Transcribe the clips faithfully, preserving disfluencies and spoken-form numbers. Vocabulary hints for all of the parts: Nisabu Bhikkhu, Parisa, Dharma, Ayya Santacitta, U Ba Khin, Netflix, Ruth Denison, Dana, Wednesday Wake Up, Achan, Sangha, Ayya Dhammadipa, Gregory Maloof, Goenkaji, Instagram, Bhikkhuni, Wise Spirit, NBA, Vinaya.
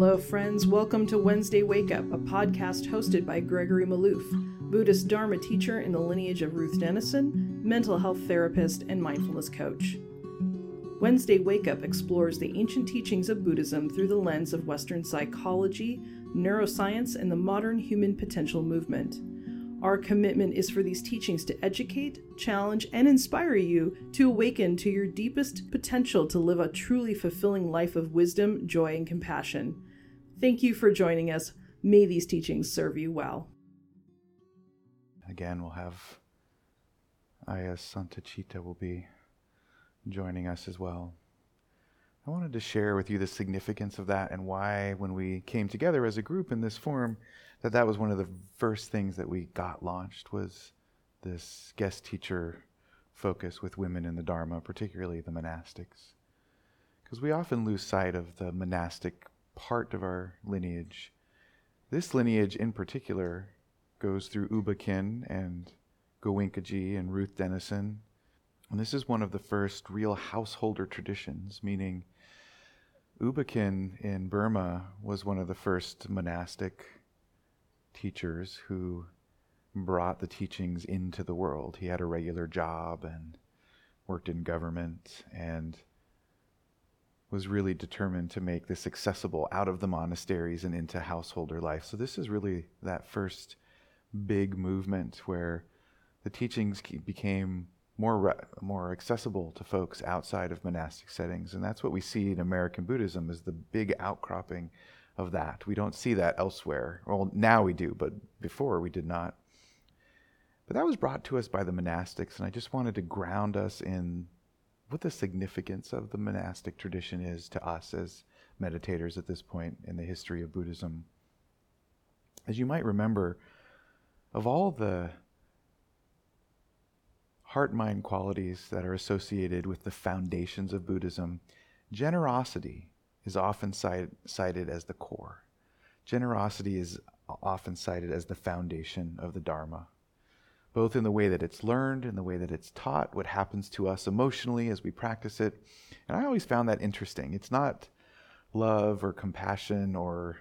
Hello, friends. Welcome to Wednesday Wake Up, a podcast hosted by Gregory Maloof, Buddhist Dharma teacher in the lineage of Ruth Denison, mental health therapist, and mindfulness coach. Wednesday Wake Up explores the ancient teachings of Buddhism through the lens of Western psychology, neuroscience, and the modern human potential movement. Our commitment is for these teachings to educate, challenge, and inspire you to awaken to your deepest potential to live a truly fulfilling life of wisdom, joy, and compassion. Thank you for joining us. May these teachings serve you well. Again, we'll have Ayya Santacitta will be joining us as well. I wanted to share with you the significance of that and why, when we came together as a group in this forum, that that was one of the first things that we got launched was this guest teacher focus with women in the Dharma, particularly the monastics. Because we often lose sight of the monastic part of our lineage. This lineage in particular goes through U Ba Khin and Goenkaji and Ruth Denison. And this is one of the first real householder traditions, meaning U Ba Khin in Burma was one of the first monastic teachers who brought the teachings into the world. He had a regular job and worked in government and was really determined to make this accessible out of the monasteries and into householder life. So this is really that first big movement where the teachings became more re- more accessible to folks outside of monastic settings. And that's what we see in American Buddhism is the big outcropping of that. We don't see that elsewhere. Well, now we do, but before we did not. But that was brought to us by the monastics, and I just wanted to ground us in what the significance of the monastic tradition is to us as meditators at this point in the history of Buddhism. As you might remember, of all the heart-mind qualities that are associated with the foundations of Buddhism, generosity is often cite, cited as the core. Generosity is often cited as the foundation of the Dharma, both in the way that it's learned, in the way that it's taught, what happens to us emotionally as we practice it. And I always found that interesting. It's not love or compassion or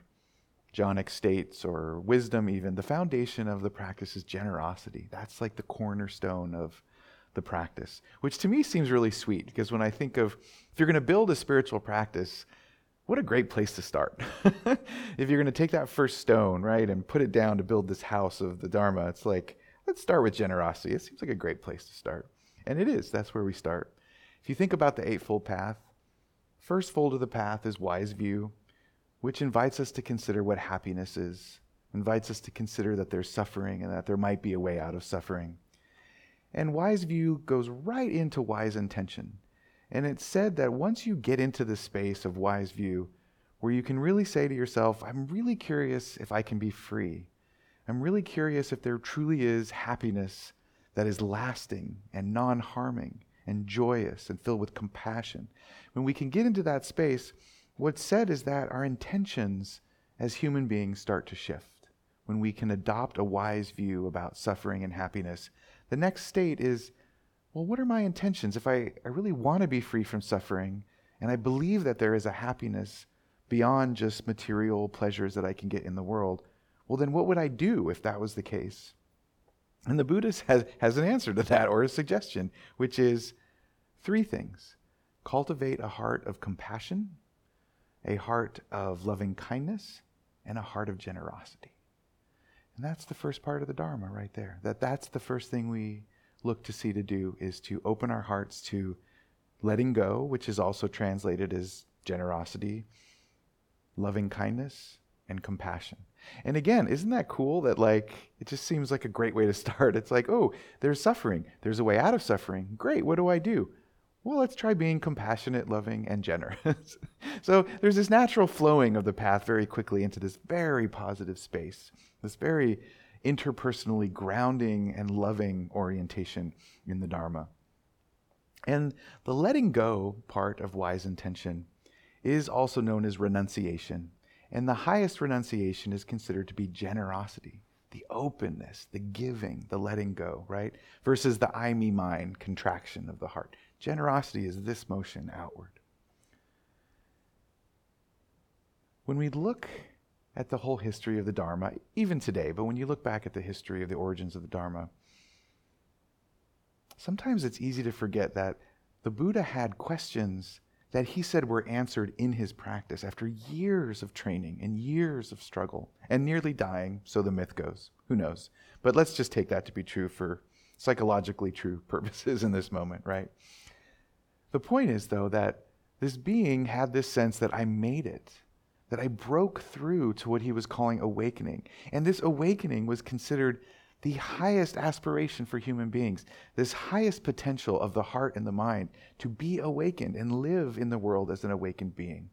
jhanic states or wisdom even. The foundation of the practice is generosity. That's like the cornerstone of the practice, which to me seems really sweet, because when I think of, if you're going to build a spiritual practice, what a great place to start. If you're going to take that first stone, right, and put it down to build this house of the Dharma, it's like, let's start with generosity. It seems like a great place to start. And it is. That's where we start. If you think about the Eightfold Path, first fold of the path is wise view, which invites us to consider what happiness is, invites us to consider that there's suffering and that there might be a way out of suffering. And wise view goes right into wise intention. And it's said that once you get into the space of wise view, where you can really say to yourself, I'm really curious if I can be free. I'm really curious if there truly is happiness that is lasting and non-harming and joyous and filled with compassion. When we can get into that space, what's said is that our intentions as human beings start to shift. When we can adopt a wise view about suffering and happiness, the next state is, well, what are my intentions? If I, I really want to be free from suffering, and I believe that there is a happiness beyond just material pleasures that I can get in the world, well, then what would I do if that was the case? And the Buddha has, has an answer to that, or a suggestion, which is three things. Cultivate a heart of compassion, a heart of loving kindness, and a heart of generosity. And that's the first part of the Dharma right there. That that's the first thing we look to see to do is to open our hearts to letting go, which is also translated as generosity, loving kindness, and compassion. And again, isn't that cool that like, it just seems like a great way to start. It's like, oh, there's suffering. There's a way out of suffering. Great, what do I do? Well, let's try being compassionate, loving, and generous. So there's this natural flowing of the path very quickly into this very positive space, this very interpersonally grounding and loving orientation in the Dharma. And the letting go part of wise intention is also known as renunciation. And the highest renunciation is considered to be generosity, the openness, the giving, the letting go, right? Versus the I, me, mine contraction of the heart. Generosity is this motion outward. when we look at the whole history of the Dharma, even today, but when you look back at the history of the origins of the Dharma, sometimes it's easy to forget that the Buddha had questions that he said were answered in his practice after years of training and years of struggle and nearly dying, so the myth goes. Who knows? But let's just take that to be true for psychologically true purposes in this moment, right? The point is, though, that this being had this sense that I made it, that I broke through to what he was calling awakening. And this awakening was considered the highest aspiration for human beings, this highest potential of the heart and the mind to be awakened and live in the world as an awakened being.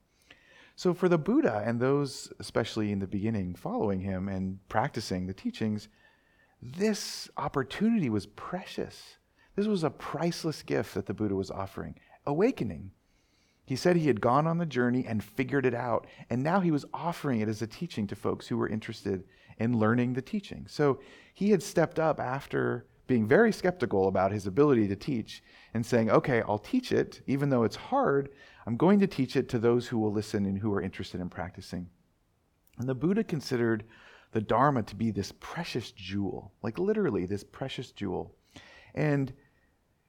So for the Buddha and those, especially in the beginning, following him and practicing the teachings, this opportunity was precious. This was a priceless gift that the Buddha was offering, awakening. He said he had gone on the journey and figured it out, and now he was offering it as a teaching to folks who were interested in learning the teaching. So he had stepped up after being very skeptical about his ability to teach and saying, okay, I'll teach it, even though it's hard, I'm going to teach it to those who will listen and who are interested in practicing. And the Buddha considered the Dharma to be this precious jewel, like literally this precious jewel. And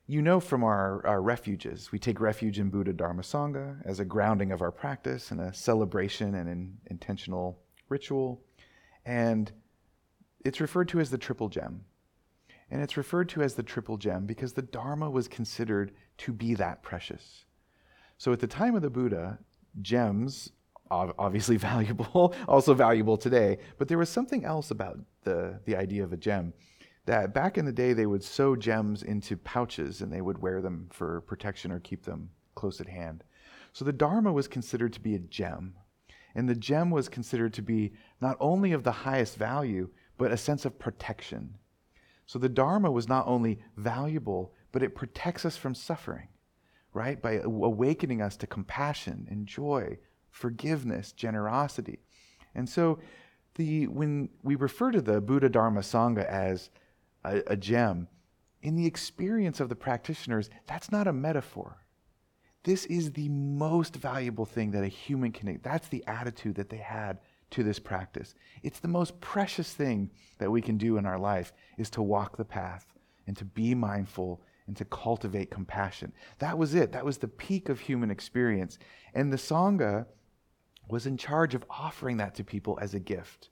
you know from our, our refuges, we take refuge in Buddha Dharma Sangha as a grounding of our practice and a celebration and an intentional ritual. And it's referred to as the triple gem. And it's referred to as the triple gem because the Dharma was considered to be that precious. So at the time of the Buddha, gems, obviously valuable, also valuable today, but there was something else about the, the idea of a gem. That back in the day, they would sew gems into pouches and they would wear them for protection or keep them close at hand. So the Dharma was considered to be a gem. And the gem was considered to be not only of the highest value, but a sense of protection. So the Dharma was not only valuable, but it protects us from suffering, right? By awakening us to compassion and joy, forgiveness, generosity. And so the when we refer to the Buddha Dharma Sangha as A, a gem, in the experience of the practitioners, that's not a metaphor. This is the most valuable thing that a human can. That's the attitude that they had to this practice. It's the most precious thing that we can do in our life is to walk the path and to be mindful and to cultivate compassion. That was it. That was the peak of human experience. And the Sangha was in charge of offering that to people as a gift.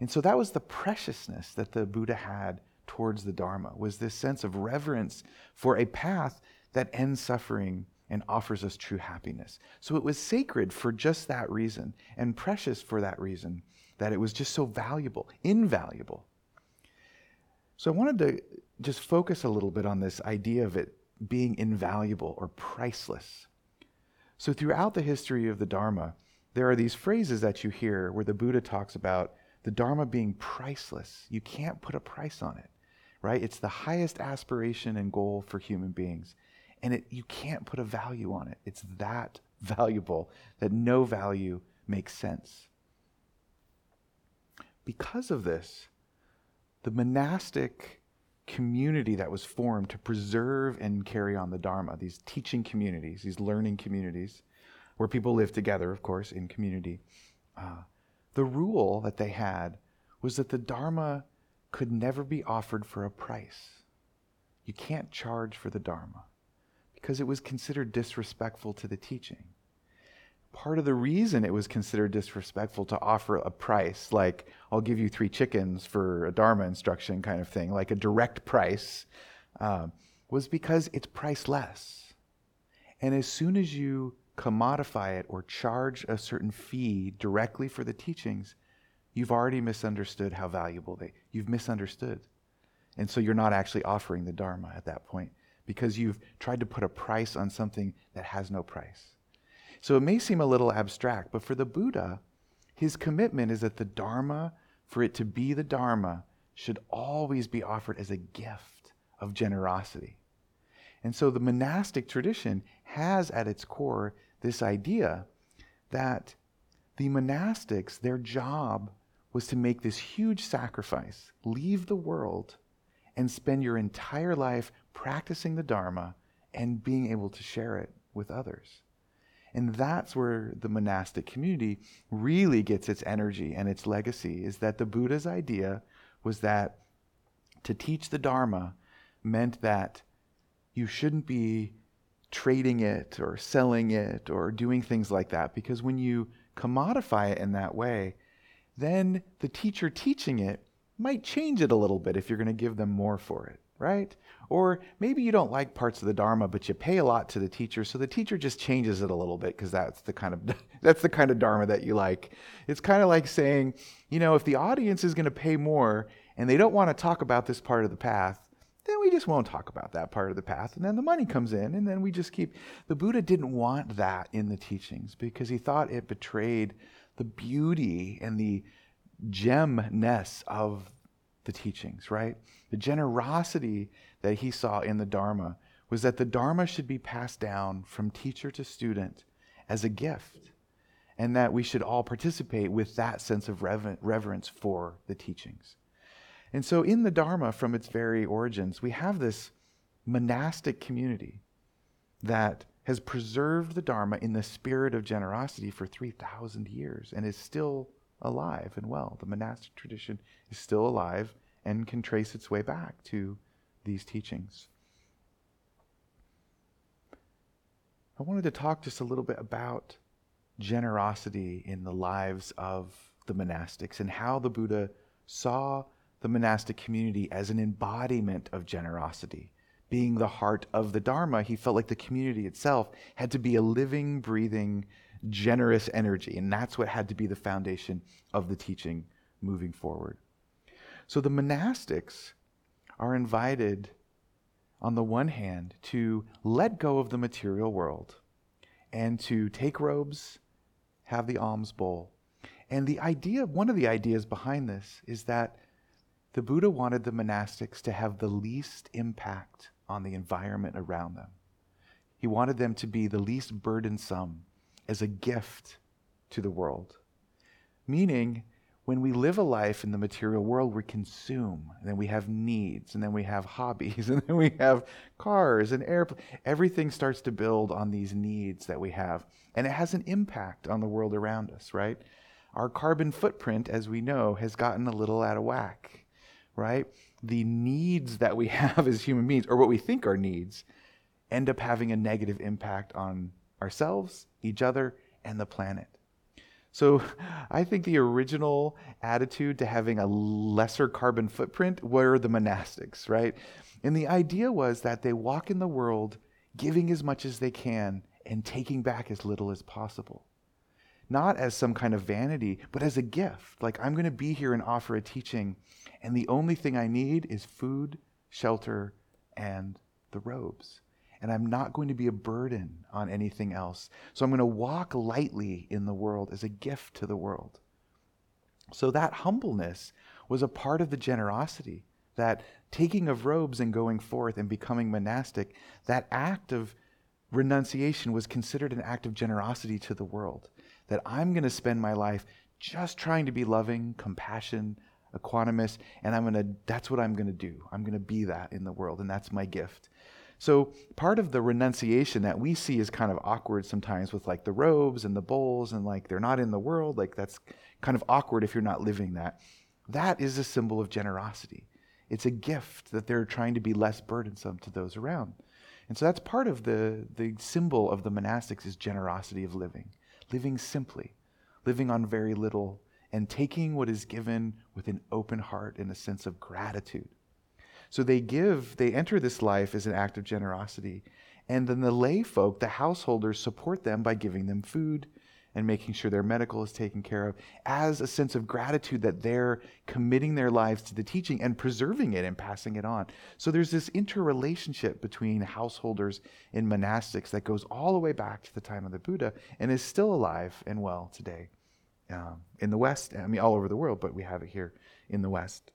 And so that was the preciousness that the Buddha had towards the Dharma, was this sense of reverence for a path that ends suffering and offers us true happiness. So it was sacred for just that reason and precious for that reason, that it was just so valuable, invaluable. So I wanted to just focus a little bit on this idea of it being invaluable or priceless. So throughout the history of the Dharma, there are these phrases that you hear where the Buddha talks about the Dharma being priceless. You can't put a price on it. Right? It's the highest aspiration and goal for human beings. And it, you can't put a value on it. It's that valuable that no value makes sense. Because of this, the monastic community that was formed to preserve and carry on the Dharma, these teaching communities, these learning communities, where people live together, of course, in community, uh, the rule that they had was that the Dharma could never be offered for a price. You can't charge for the Dharma because it was considered disrespectful to the teaching. Part of the reason it was considered disrespectful to offer a price, like I'll give you three chickens for a Dharma instruction kind of thing, like a direct price, um, was because it's priceless. And as soon as you commodify it or charge a certain fee directly for the teachings, you've already misunderstood how valuable they, you've misunderstood. And so you're not actually offering the Dharma at that point because you've tried to put a price on something that has no price. So it may seem a little abstract, but for the Buddha, his commitment is that the Dharma, for it to be the Dharma, should always be offered as a gift of generosity. And so the monastic tradition has at its core this idea that the monastics, their job was to make this huge sacrifice, leave the world, and spend your entire life practicing the Dharma and being able to share it with others. And that's where the monastic community really gets its energy and its legacy, is that the Buddha's idea was that to teach the Dharma meant that you shouldn't be trading it or selling it or doing things like that, because when you commodify it in that way, then the teacher teaching it might change it a little bit if you're going to give them more for it, right? Or maybe you don't like parts of the Dharma, but you pay a lot to the teacher, so the teacher just changes it a little bit because that's the kind of that's the kind of Dharma that you like. It's kind of like saying, you know, if the audience is going to pay more and they don't want to talk about this part of the path, then we just won't talk about that part of the path, and then the money comes in, and then we just keep... The Buddha didn't want that in the teachings because he thought it betrayed the beauty and the gemness of the teachings, right? The generosity that he saw in the Dharma was that the Dharma should be passed down from teacher to student as a gift, and that we should all participate with that sense of rever- reverence for the teachings. And so in the Dharma, from its very origins, we have this monastic community that has preserved the Dharma in the spirit of generosity for three thousand years and is still alive and well. The monastic tradition is still alive and can trace its way back to these teachings. I wanted to talk just a little bit about generosity in the lives of the monastics and how the Buddha saw the monastic community as an embodiment of generosity. Being the heart of the Dharma, he felt like the community itself had to be a living, breathing, generous energy, and that's what had to be the foundation of the teaching moving forward. So the monastics are invited, on the one hand, to let go of the material world and to take robes, have the alms bowl. And the idea, one of the ideas behind this is that the Buddha wanted the monastics to have the least impact on the environment around them. He wanted them to be the least burdensome as a gift to the world. Meaning, when we live a life in the material world, we consume, and then we have needs, and then we have hobbies, and then we have cars and airplanes. Everything starts to build on these needs that we have, and it has an impact on the world around us, right? Our carbon footprint, as we know, has gotten a little out of whack. Right? The needs that we have as human beings, or what we think are needs, end up having a negative impact on ourselves, each other, and the planet. So I think the original attitude to having a lesser carbon footprint were the monastics, right? And the idea was that they walk in the world giving as much as they can and taking back as little as possible. Not as some kind of vanity, but as a gift. Like, I'm going to be here and offer a teaching, and the only thing I need is food, shelter, and the robes. And I'm not going to be a burden on anything else. So I'm going to walk lightly in the world as a gift to the world. So that humbleness was a part of the generosity, that taking of robes and going forth and becoming monastic, that act of renunciation was considered an act of generosity to the world. That I'm going to spend my life just trying to be loving, compassion, equanimous, and I'm going to, that's what I'm going to do. I'm going to be that in the world, and that's my gift. So part of the renunciation that we see is kind of awkward sometimes with like the robes and the bowls, and like they're not in the world, like that's kind of awkward if you're not living that. That is a symbol of generosity. It's a gift that they're trying to be less burdensome to those around. And so that's part of the, the symbol of the monastics is generosity of living. Living simply, living on very little, and taking what is given with an open heart and a sense of gratitude. So they give, they enter this life as an act of generosity, and then the lay folk, the householders, support them by giving them food and making sure their medical is taken care of, as a sense of gratitude that they're committing their lives to the teaching and preserving it and passing it on. So there's this interrelationship between householders and monastics that goes all the way back to the time of the Buddha and is still alive and well today um, in the West. I mean, all over the world, but we have it here in the West.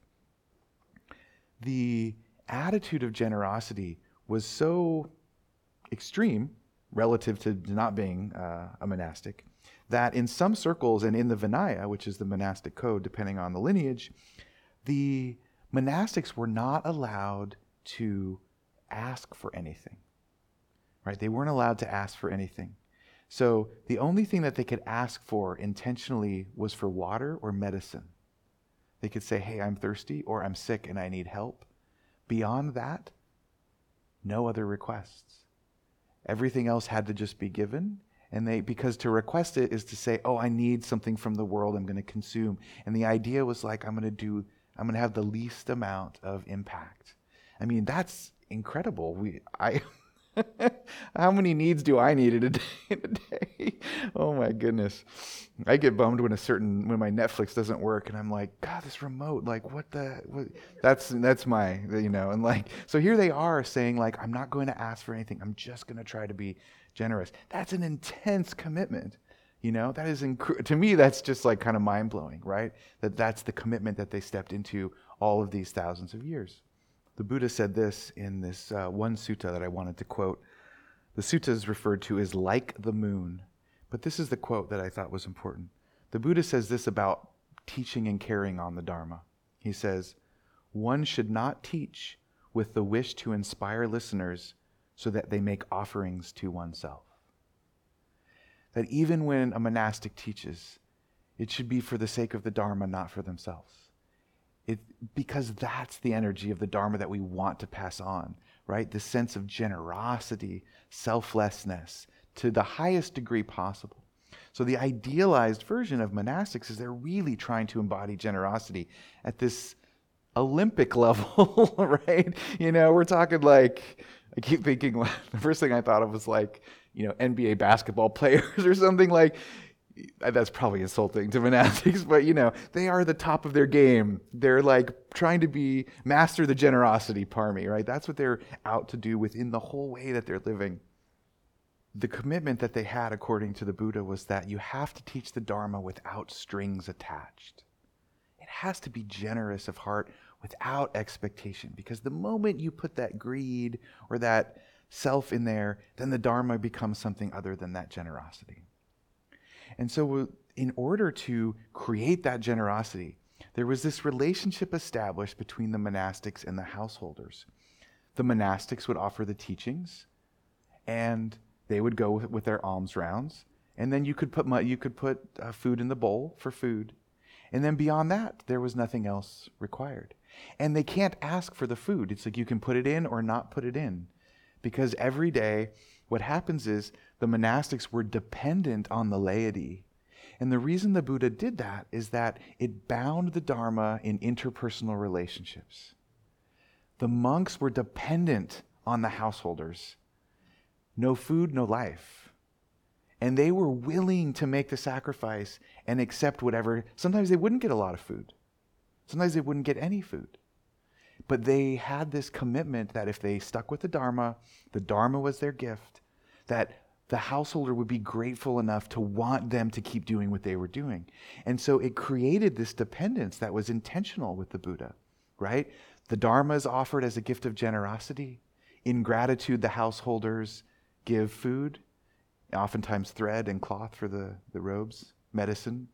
The attitude of generosity was so extreme relative to not being uh, a monastic, that in some circles and in the Vinaya, which is the monastic code, depending on the lineage, the monastics were not allowed to ask for anything, right? They weren't allowed to ask for anything. So the only thing that they could ask for intentionally was for water or medicine. They could say, hey, I'm thirsty, or I'm sick and I need help. Beyond that, no other requests. Everything else had to just be given. And they, because to request it is to say, oh, I need something from the world I'm going to consume. And the idea was like, I'm going to do, I'm going to have the least amount of impact. I mean, that's incredible. We, I, how many needs do I need in a day? In a day? Oh my goodness. I get bummed when a certain, when my Netflix doesn't work and I'm like, God, this remote, like what the, what? that's, that's my, you know, and like, so here they are saying like, I'm not going to ask for anything. I'm just going to try to be generous. That's an intense commitment, you know, that is, inc- to me, that's just like kind of mind blowing, right? That that's the commitment that they stepped into all of these thousands of years. The Buddha said this in this uh, one sutta that I wanted to quote. The sutta is referred to as like the moon, but this is the quote that I thought was important. The Buddha says this about teaching and carrying on the Dharma. He says, one should not teach with the wish to inspire listeners so that they make offerings to oneself. That even when a monastic teaches, it should be for the sake of the Dharma, not for themselves. It, because that's the energy of the Dharma that we want to pass on, right? The sense of generosity, selflessness, to the highest degree possible. So the idealized version of monastics is they're really trying to embody generosity at this Olympic level, right? You know, we're talking like, I keep thinking, the first thing I thought of was like, you know, N B A basketball players or something like, that's probably insulting to monastics, but you know, they are the top of their game. They're like trying to be master the generosity parmi, right? That's what they're out to do within the whole way that they're living. The commitment that they had, according to the Buddha, was that you have to teach the Dharma without strings attached. It has to be generous of heart without expectation, because the moment you put that greed or that self in there, then the Dharma becomes something other than that generosity. And so in order to create that generosity, there was this relationship established between the monastics and the householders. The monastics would offer the teachings, and they would go with, with their alms rounds. And then you could put you could put uh, food in the bowl for food. And then beyond that, there was nothing else required. And they can't ask for the food. It's like you can put it in or not put it in, because every day what happens is the monastics were dependent on the laity. And the reason the Buddha did that is that it bound the Dharma in interpersonal relationships. The monks were dependent on the householders. No food, no life. And they were willing to make the sacrifice and accept whatever. Sometimes they wouldn't get a lot of food. Sometimes they wouldn't get any food. But they had this commitment that if they stuck with the Dharma, the Dharma was their gift, that the householder would be grateful enough to want them to keep doing what they were doing. And so it created this dependence that was intentional with the Buddha, right? The Dharma is offered as a gift of generosity. In gratitude, the householders give food, oftentimes thread and cloth for the, the robes, medicine.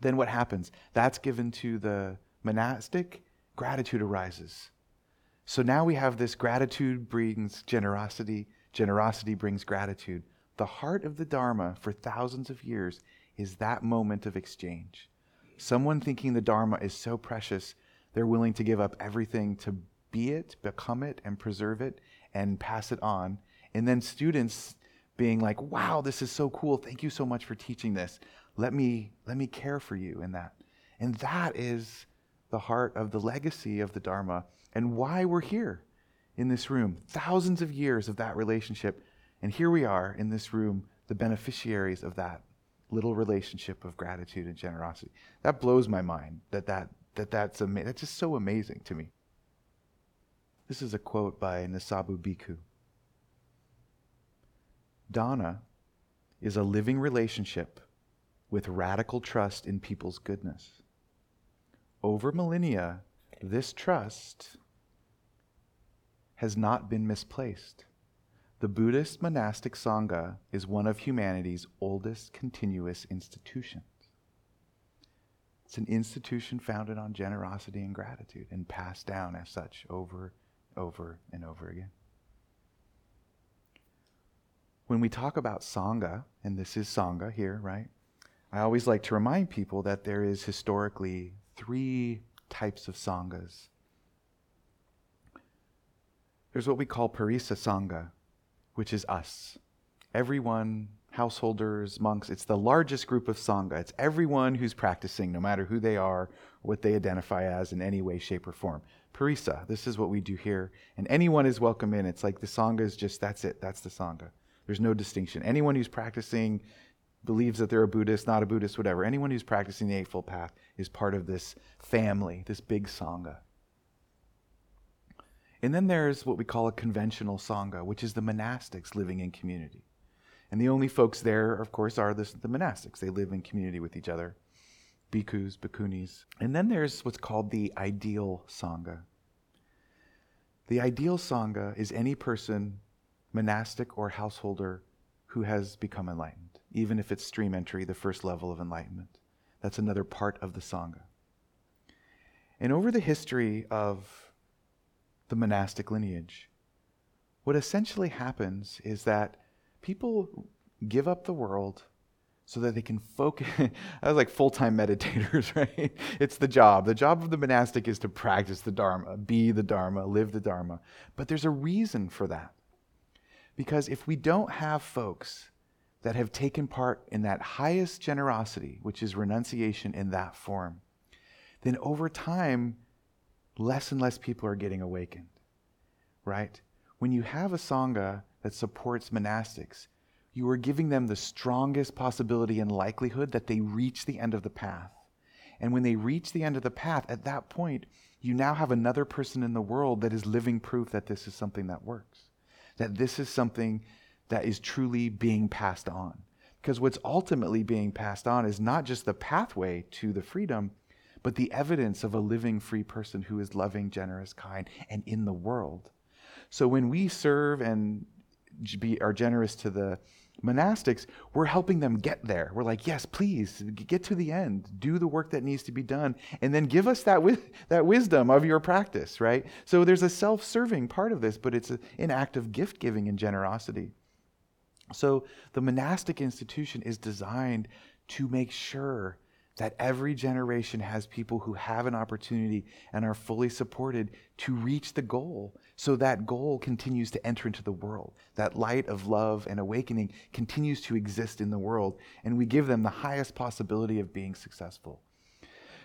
Then what happens? That's given to the monastic. Gratitude arises. So now we have this gratitude brings generosity, generosity brings gratitude. The heart of the Dharma for thousands of years is that moment of exchange. Someone thinking the Dharma is so precious, they're willing to give up everything to be it, become it, and preserve it, and pass it on. And then students being like, wow, this is so cool. Thank you so much for teaching this. Let me, let me care for you in that. And that is the heart of the legacy of the Dharma and why we're here in this room. Thousands of years of that relationship. And here we are in this room, the beneficiaries of that little relationship of gratitude and generosity. That blows my mind. That that that that's ama- that's just so amazing to me. This is a quote by Nisabu Bhikkhu. Dana is a living relationship with radical trust in people's goodness. Over millennia, this trust has not been misplaced. The Buddhist monastic Sangha is one of humanity's oldest continuous institutions. It's an institution founded on generosity and gratitude and passed down as such over, over, and over again. when we talk about Sangha, and this is Sangha here, right? I always like to remind people that there is historically three types of Sanghas. There's what we call Parisa Sangha, which is us. Everyone, householders, monks, it's the largest group of Sangha. It's everyone who's practicing, no matter who they are, what they identify as in any way, shape, or form. Parisa, this is what we do here. And anyone is welcome in. It's like the Sangha is just, that's it, that's the Sangha. There's no distinction. Anyone who's practicing, believes that they're a Buddhist, not a Buddhist, whatever. Anyone who's practicing the Eightfold Path is part of this family, this big Sangha. And then there's what we call a conventional Sangha, which is the monastics living in community. And the only folks there, of course, are this, the monastics. They live in community with each other, bhikkhus, bhikkhunis. And then there's what's called the ideal Sangha. The ideal Sangha is any person, monastic or householder, who has become enlightened, even if it's stream entry, the first level of enlightenment. That's another part of the Sangha. And over the history of the monastic lineage, what essentially happens is that people give up the world so that they can focus. I was like full-time meditators, right? It's the job. The job of the monastic is to practice the Dharma, be the Dharma, live the Dharma. But there's a reason for that. Because if we don't have folks that have taken part in that highest generosity, which is renunciation in that form, then over time, less and less people are getting awakened, right? When you have a Sangha that supports monastics, you are giving them the strongest possibility and likelihood that they reach the end of the path. And when they reach the end of the path, at that point, you now have another person in the world that is living proof that this is something that works, that this is something that is truly being passed on. Because what's ultimately being passed on is not just the pathway to the freedom, but the evidence of a living free person who is loving, generous, kind, and in the world. So when we serve and be, are generous to the monastics, we're helping them get there. We're like, yes, please, get to the end, do the work that needs to be done, and then give us that with that wisdom of your practice, right? So there's a self-serving part of this, but it's a, an act of gift-giving and generosity. So the monastic institution is designed to make sure that every generation has people who have an opportunity and are fully supported to reach the goal, so that goal continues to enter into the world. That light of love and awakening continues to exist in the world, and we give them the highest possibility of being successful.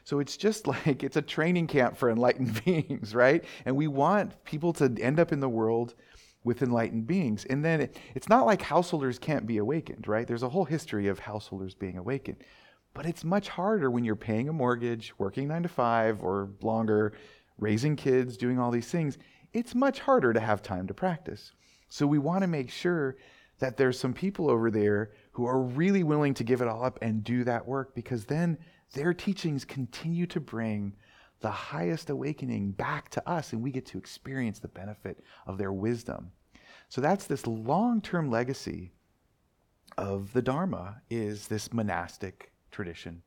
So it's just like, it's a training camp for enlightened beings, right? And we want people to end up in the world with enlightened beings. And then it, it's not like householders can't be awakened, right? There's a whole history of householders being awakened. But it's much harder when you're paying a mortgage, working nine to five or longer, raising kids, doing all these things. It's much harder to have time to practice. So we want to make sure that there's some people over there who are really willing to give it all up and do that work, because then their teachings continue to bring the highest awakening back to us, and we get to experience the benefit of their wisdom. So that's this long-term legacy of the Dharma, is this monastic tradition.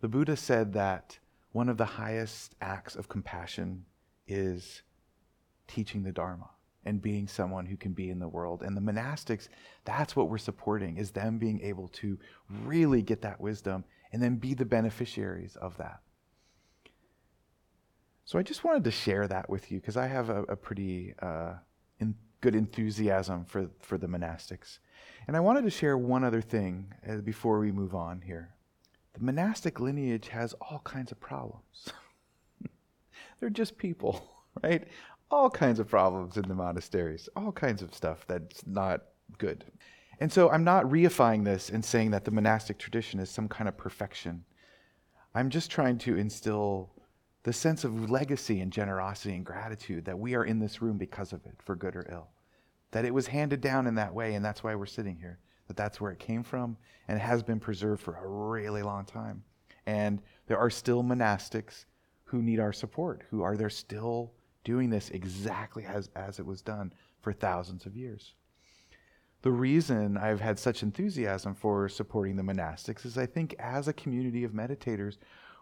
The Buddha said that one of the highest acts of compassion is teaching the Dharma and being someone who can be in the world. And the monastics, that's what we're supporting, is them being able to really get that wisdom and then be the beneficiaries of that. So I just wanted to share that with you, because I have a, a pretty uh, in, good enthusiasm for, for the monastics. And I wanted to share one other thing uh, before we move on here. The monastic lineage has all kinds of problems. They're just people, right? All kinds of problems in the monasteries, all kinds of stuff that's not good. And so I'm not reifying this and saying that the monastic tradition is some kind of perfection. I'm just trying to instill the sense of legacy and generosity and gratitude that we are in this room because of it, for good or ill. That it was handed down in that way, and that's why we're sitting here. That that's where it came from, and it has been preserved for a really long time. And there are still monastics who need our support, who are there still doing this exactly as, as it was done for thousands of years. The reason I've had such enthusiasm for supporting the monastics is I think as a community of meditators,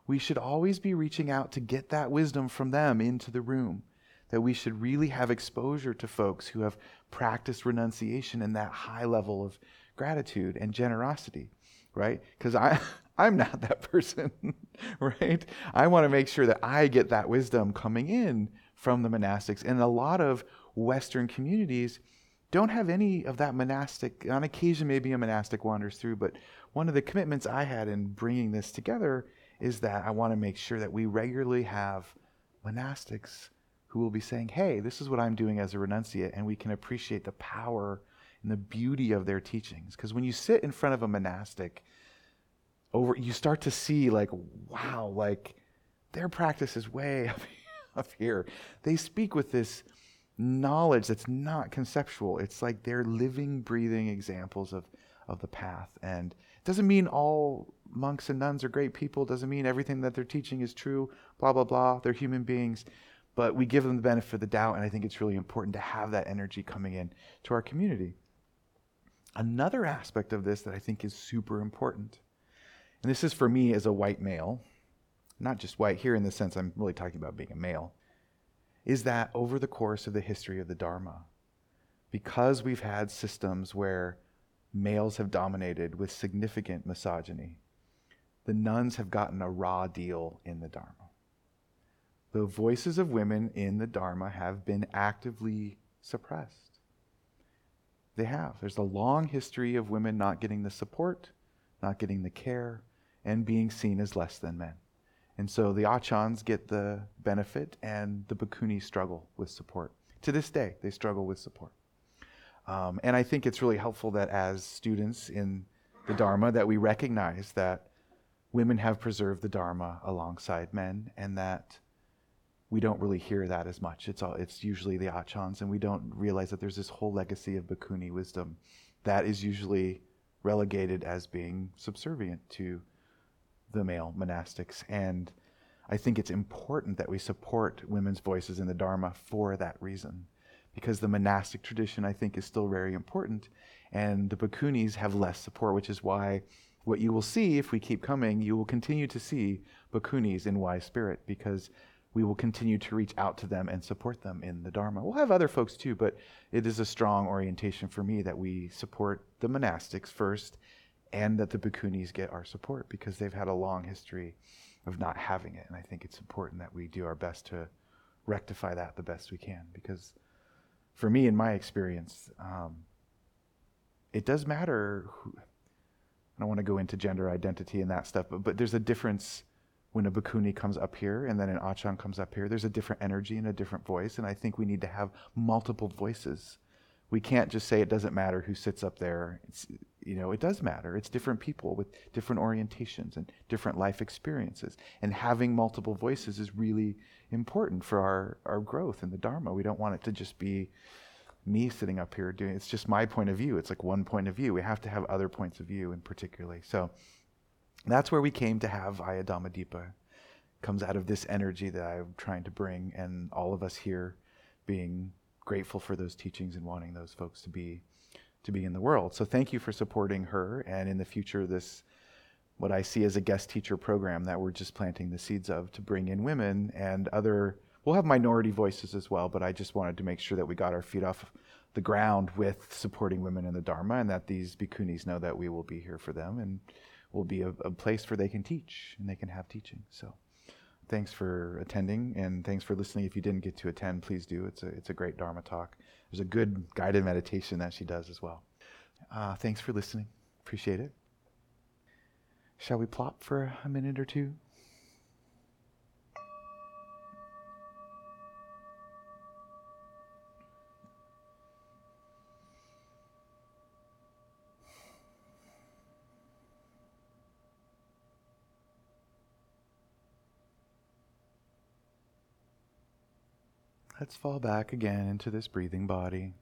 we should always be reaching out to get that wisdom from them into the room. that we should really have exposure to folks who have practiced renunciation and that high level of gratitude and generosity, right? Because I, I'm not that person, right? I want to make sure that I get that wisdom coming in from the monastics. And a lot of Western communities don't have any of that monastic. On occasion, maybe a monastic wanders through, but one of the commitments I had in bringing this together is that I want to make sure that we regularly have monastics who will be saying, hey, this is what I'm doing as a renunciate, and we can appreciate the power and the beauty of their teachings. Because when you sit in front of a monastic, over you start to see, like, wow, like, their practice is way up, up here. They speak with this knowledge that's not conceptual. It's like they're living, breathing examples of of the path. And it doesn't mean all monks and nuns are great people. It doesn't mean everything that they're teaching is true, blah, blah, blah. They're human beings. But we give them the benefit of the doubt, and I think it's really important to have that energy coming in to our community. Another aspect of this that I think is super important, and this is for me as a white male, not just white here in the sense I'm really talking about being a male, is that over the course of the history of the Dharma, because we've had systems where males have dominated with significant misogyny, the nuns have gotten a raw deal in the Dharma. The voices of women in the Dharma have been actively suppressed. They have. There's a long history of women not getting the support, not getting the care, and being seen as less than men. And so the Achans get the benefit, and the Bhikkhuni struggle with support. To this day, they struggle with support. Um, and I think it's really helpful that as students in the Dharma that we recognize that women have preserved the Dharma alongside men, and that we don't really hear that as much. It's all, it's usually the Achans, and we don't realize that there's this whole legacy of Bhikkhuni wisdom that is usually relegated as being subservient to the male monastics. And I think it's important that we support women's voices in the Dharma for that reason, because the monastic tradition, I think, is still very important, and the Bhikkhunis have less support, which is why what you will see, if we keep coming, you will continue to see Bhikkhunis in Wise Spirit, because we will continue to reach out to them and support them in the Dharma. We'll have other folks too, but it is a strong orientation for me that we support the monastics first, and that the Bhikkhunis get our support, because they've had a long history of not having it. And I think it's important that we do our best to rectify that the best we can, because for me, in my experience, um, it does matter who, I don't want to go into gender identity and that stuff, but, but there's a difference when a Bhikkhuni comes up here and then an Achan comes up here. There's a different energy and a different voice, and I think we need to have multiple voices. We can't just say it doesn't matter who sits up there. It's, you know, it does matter. It's different people with different orientations and different life experiences. And having multiple voices is really important for our, our growth in the Dharma. We don't want it to just be me sitting up here doing, it's just my point of view. It's like one point of view. We have to have other points of view in particularly. So that's where we came to have Ayya Dhammadipa. Comes out of this energy that I'm trying to bring, and all of us here being grateful for those teachings and wanting those folks to be to be in the world. So thank you for supporting her, and in the future, this, what I see as a guest teacher program that we're just planting the seeds of, to bring in women and other, we'll have minority voices as well, but I just wanted to make sure that we got our feet off the ground with supporting women in the Dharma, and that these Bhikkhunis know that we will be here for them, and will be a, a place where they can teach and they can have teaching. So thanks for attending, and thanks for listening. If you didn't get to attend, please do. It's a it's a great Dharma talk. There's a good guided meditation that she does as well. Uh, thanks for listening. Appreciate it. Shall we plop for a minute or two? Let's fall back again into this breathing body.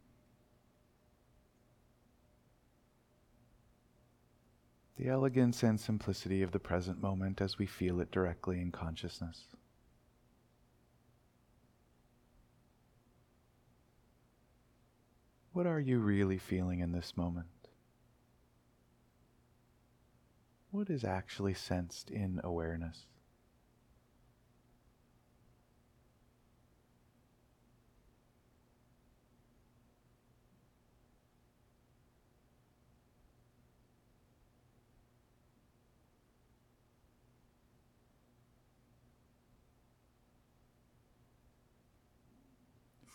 The elegance and simplicity of the present moment as we feel it directly in consciousness. What are you really feeling in this moment? What is actually sensed in awareness?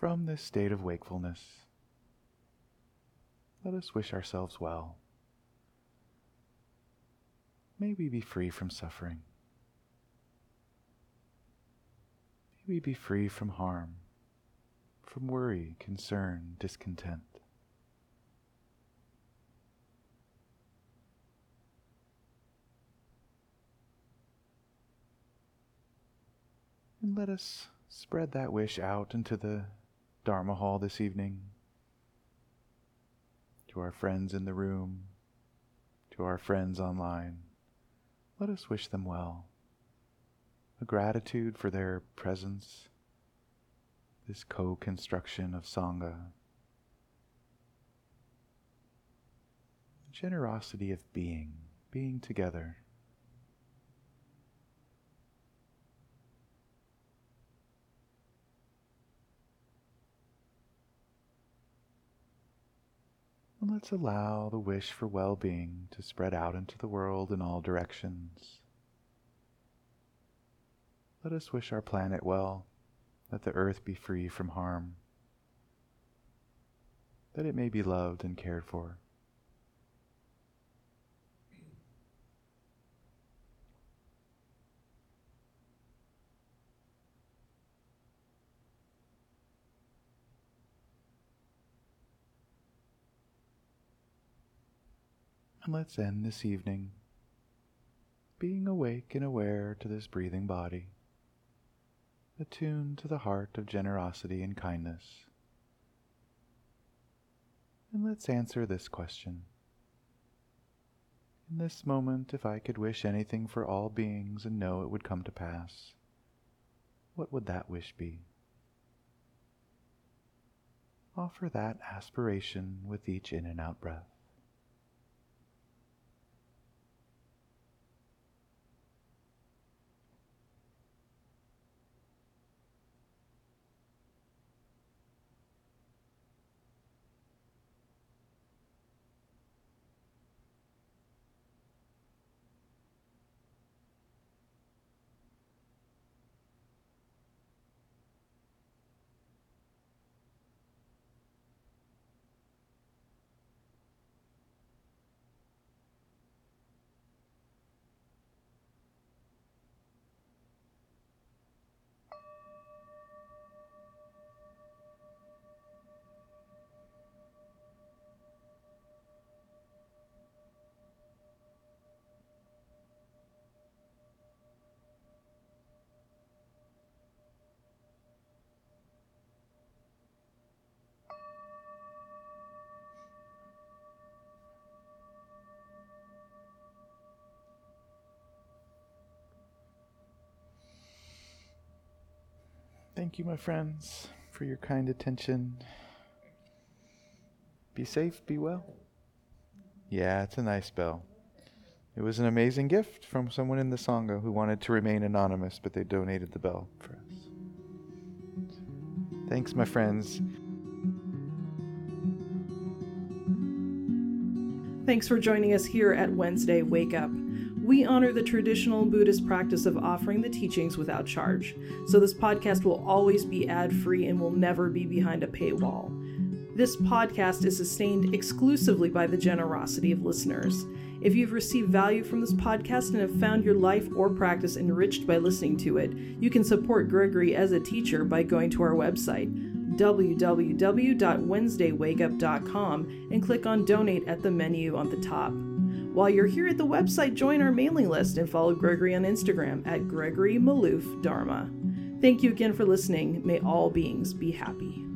From this state of wakefulness, let us wish ourselves well. May we be free from suffering. May we be free from harm, from worry, concern, discontent. And let us spread that wish out into the Dharma hall this evening, to our friends in the room, to our friends online. Let us wish them well, a gratitude for their presence, this co-construction of Sangha, generosity of being, being together. And let's allow the wish for well-being to spread out into the world in all directions. Let us wish our planet well, that the earth be free from harm, that it may be loved and cared for. And let's end this evening being awake and aware to this breathing body, attuned to the heart of generosity and kindness. And let's answer this question. In this moment, if I could wish anything for all beings and know it would come to pass, what would that wish be? Offer that aspiration with each in and out breath. Thank you, my friends, for your kind attention. Be safe, be well. Yeah, it's a nice bell. It was an amazing gift from someone in the Sangha who wanted to remain anonymous, but they donated the bell for us. Thanks, my friends. Thanks for joining us here at Wednesday Wake Up. We honor the traditional Buddhist practice of offering the teachings without charge, so this podcast will always be ad-free and will never be behind a paywall. This podcast is sustained exclusively by the generosity of listeners. If you've received value from this podcast and have found your life or practice enriched by listening to it, you can support Gregory as a teacher by going to our website, w w w dot wednesday wake up dot com, and click on Donate at the menu on the top. While you're here at the website, join our mailing list and follow Gregory on Instagram at Gregory Maloof Dharma. Thank you again for listening. May all beings be happy.